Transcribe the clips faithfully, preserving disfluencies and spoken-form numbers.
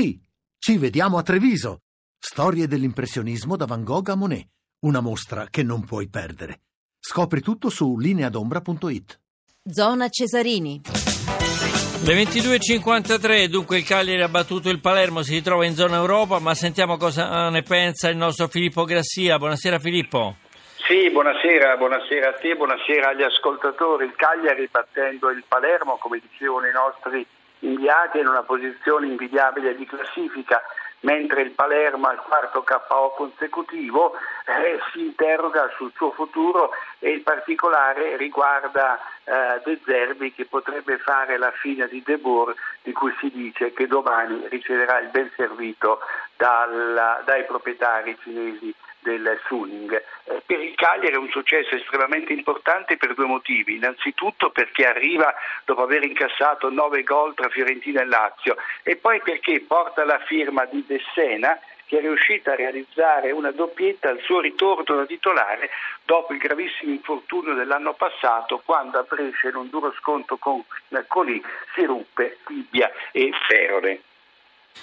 Sì, ci vediamo a Treviso. Storie dell'impressionismo da Van Gogh a Monet. Una mostra che non puoi perdere. Scopri tutto su lineadombra punto it. Zona Cesarini. Le ventidue e cinquantatré, dunque il Cagliari ha battuto il Palermo, si ritrova in zona Europa, ma sentiamo cosa ne pensa il nostro Filippo Grassia. Buonasera Filippo. Sì, buonasera, buonasera a te, buonasera agli ascoltatori. Il Cagliari battendo il Palermo, come dicevano i nostri inviati, è in una posizione invidiabile di classifica, mentre il Palermo al quarto K O consecutivo eh, si interroga sul suo futuro e in particolare riguarda eh, De Zerbi, che potrebbe fare la fine di De Boer, di cui si dice che domani riceverà il ben servito dalla, dai proprietari cinesi del Suning. Eh, per il Cagliari è un successo estremamente importante per due motivi. Innanzitutto perché arriva dopo aver incassato nove gol tra Fiorentina e Lazio, e poi perché porta la firma di Dessena, che è riuscita a realizzare una doppietta al suo ritorno da titolare dopo il gravissimo infortunio dell'anno passato, quando a Brescia, in un duro scontro con Napoli, si ruppe tibia e ferone.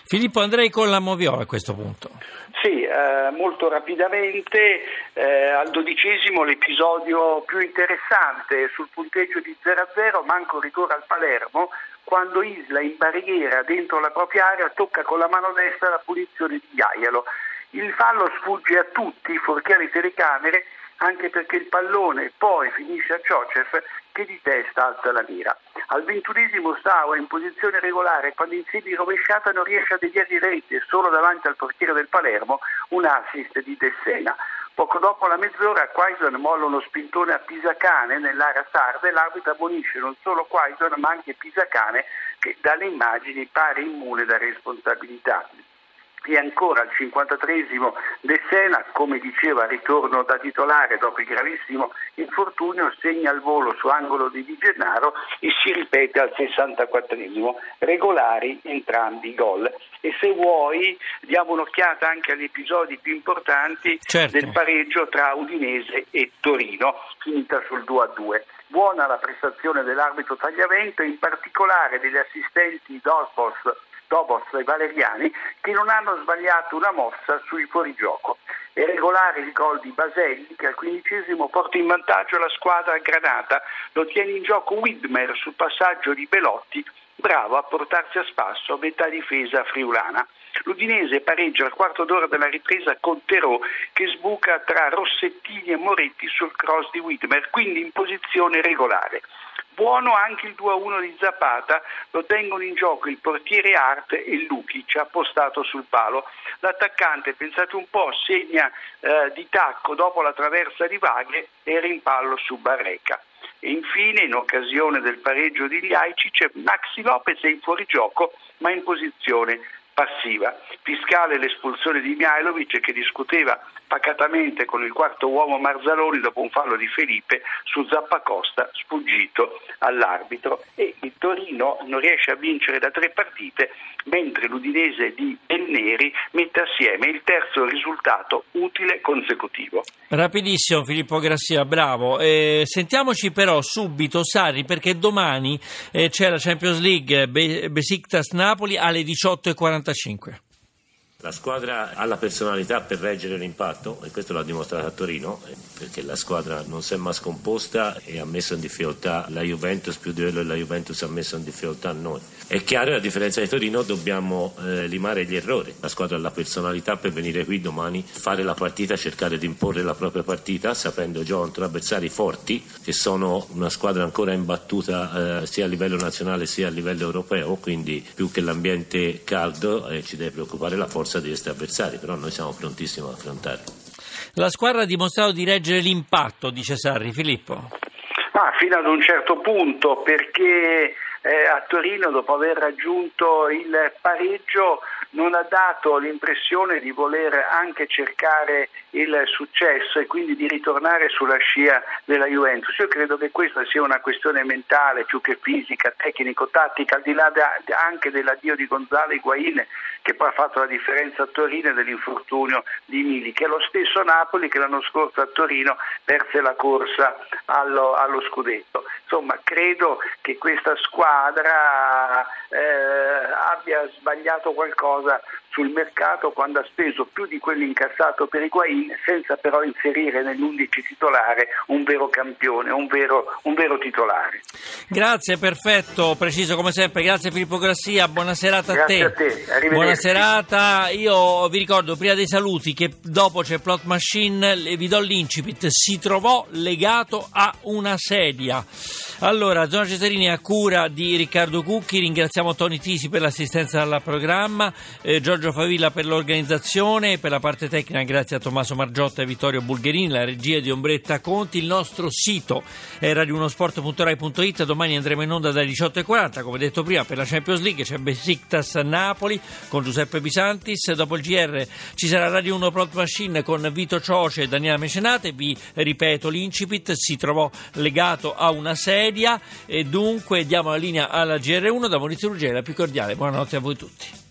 Filippo, andrei con la Moviola a questo punto. Sì, eh, molto rapidamente, eh, al dodicesimo l'episodio più interessante, sul punteggio di zero a zero, manco rigore al Palermo, quando Isla, in barriera dentro la propria area, tocca con la mano destra la punizione di Gaiolo. Il fallo sfugge a tutti, fuorché alle telecamere, anche perché il pallone poi finisce a Ciocef, che di testa alza la mira. Al ventunesimo Stau è in posizione regolare, quando in sede di rovesciata non riesce a deviare di rete, solo davanti al portiere del Palermo, un assist di Dessena. Poco dopo la mezz'ora Quaizon molla uno spintone a Pisacane nell'area sarda e l'arbitro abolisce non solo Quaizon ma anche Pisacane, che dalle immagini pare immune da responsabilità. E ancora al cinquantatreesimo Dessena, come diceva, ritorno da titolare dopo il gravissimo infortunio, segna al volo su angolo di Di Gennaro e si ripete al sessantaquattresimo, regolari entrambi i gol. E se vuoi diamo un'occhiata anche agli episodi più importanti, certo, del pareggio tra Udinese e Torino, finita sul due a due. Buona la prestazione dell'arbitro Tagliavento, in particolare degli assistenti Dorbos Dobos e Valeriani, che non hanno sbagliato una mossa sui fuorigioco. È regolare il gol di Baselli, che al quindicesimo porta in vantaggio la squadra granata, lo tiene in gioco Widmer sul passaggio di Belotti, bravo a portarsi a spasso a metà difesa friulana. L'Udinese pareggia al quarto d'ora della ripresa con Terò, che sbuca tra Rossettini e Moretti sul cross di Widmer, quindi in posizione regolare. Buono anche il due a uno di Zapata, lo tengono in gioco il portiere Hart e Lukic appostato sul palo. L'attaccante, pensate un po', segna eh, di tacco dopo la traversa di Vaghe e rimpallo su Barreca. E infine, in occasione del pareggio di Ljajic, Maxi Lopez è in fuorigioco ma in posizione passiva. Fiscale l'espulsione di Mihajlovic, che discuteva pacatamente con il quarto uomo Marzaloni dopo un fallo di Felipe su Zappacosta sfuggito all'arbitro. E il Torino non riesce a vincere da tre partite, mentre l'Udinese di Del Neri mette assieme il terzo risultato utile consecutivo. Rapidissimo Filippo Grassia, bravo. Eh, sentiamoci però subito Sarri, perché domani eh, c'è la Champions League, Be- Besiktas Napoli alle diciotto e quarantacinque. La squadra ha la personalità per reggere l'impatto, e questo l'ha dimostrato a Torino, perché la squadra non si è mai scomposta e ha messo in difficoltà la Juventus più di quello che la Juventus ha messo in difficoltà noi. È chiaro che a differenza di Torino dobbiamo eh, limare gli errori. La squadra ha la personalità per venire qui domani, fare la partita, cercare di imporre la propria partita, sapendo già contro avversari forti, che sono una squadra ancora imbattuta eh, sia a livello nazionale sia a livello europeo, quindi più che l'ambiente caldo eh, ci deve preoccupare la forza di questi avversari, però noi siamo prontissimi ad affrontare. La squadra ha dimostrato di reggere l'impatto, dice Sarri. Filippo? Ah, fino ad un certo punto, perché eh, a Torino, dopo aver raggiunto il pareggio, non ha dato l'impressione di voler anche cercare il successo e quindi di ritornare sulla scia della Juventus. Io credo che questa sia una questione mentale più che fisica, tecnico-tattica, al di là anche dell'addio di Gonzalo Higuain, che poi ha fatto la differenza a Torino, e dell'infortunio di Mili, che è lo stesso Napoli che l'anno scorso a Torino perse la corsa allo, allo scudetto. Insomma, credo che questa squadra eh, abbia sbagliato qualcosa sul mercato quando ha speso più di quello incassato per Higuain, senza però inserire nell'undici titolare un vero campione, un vero, un vero titolare. Grazie, perfetto, preciso come sempre. Grazie Filippo Grassia, buona serata a te. Grazie a te, arrivederci. Buona serata. Io vi ricordo, prima dei saluti, che dopo c'è Plot Machine, vi do l'incipit: si trovò legato a una sedia. Allora, Zona Cesarini a cura di Riccardo Cucchi, ringraziamo Tony Tisi per l'assistenza al programma, eh, Giorgio Favilla per l'organizzazione e per la parte tecnica, grazie a Tommaso Margiotta e Vittorio Bulgherini, la regia di Ombretta Conti. Il nostro sito è radio uno sport punto rai punto it, domani andremo in onda dalle diciotto e quaranta, come detto prima, per la Champions League c'è Besiktas Napoli con Giuseppe Bisantis, dopo il G R ci sarà Radio uno Plot Machine con Vito Cioce e Daniela Mecenate. Vi ripeto l'incipit: si trovò legato a una sedia, e dunque diamo la linea alla G R uno da Maurizio Ruggeri, la più cordiale buonanotte a voi tutti.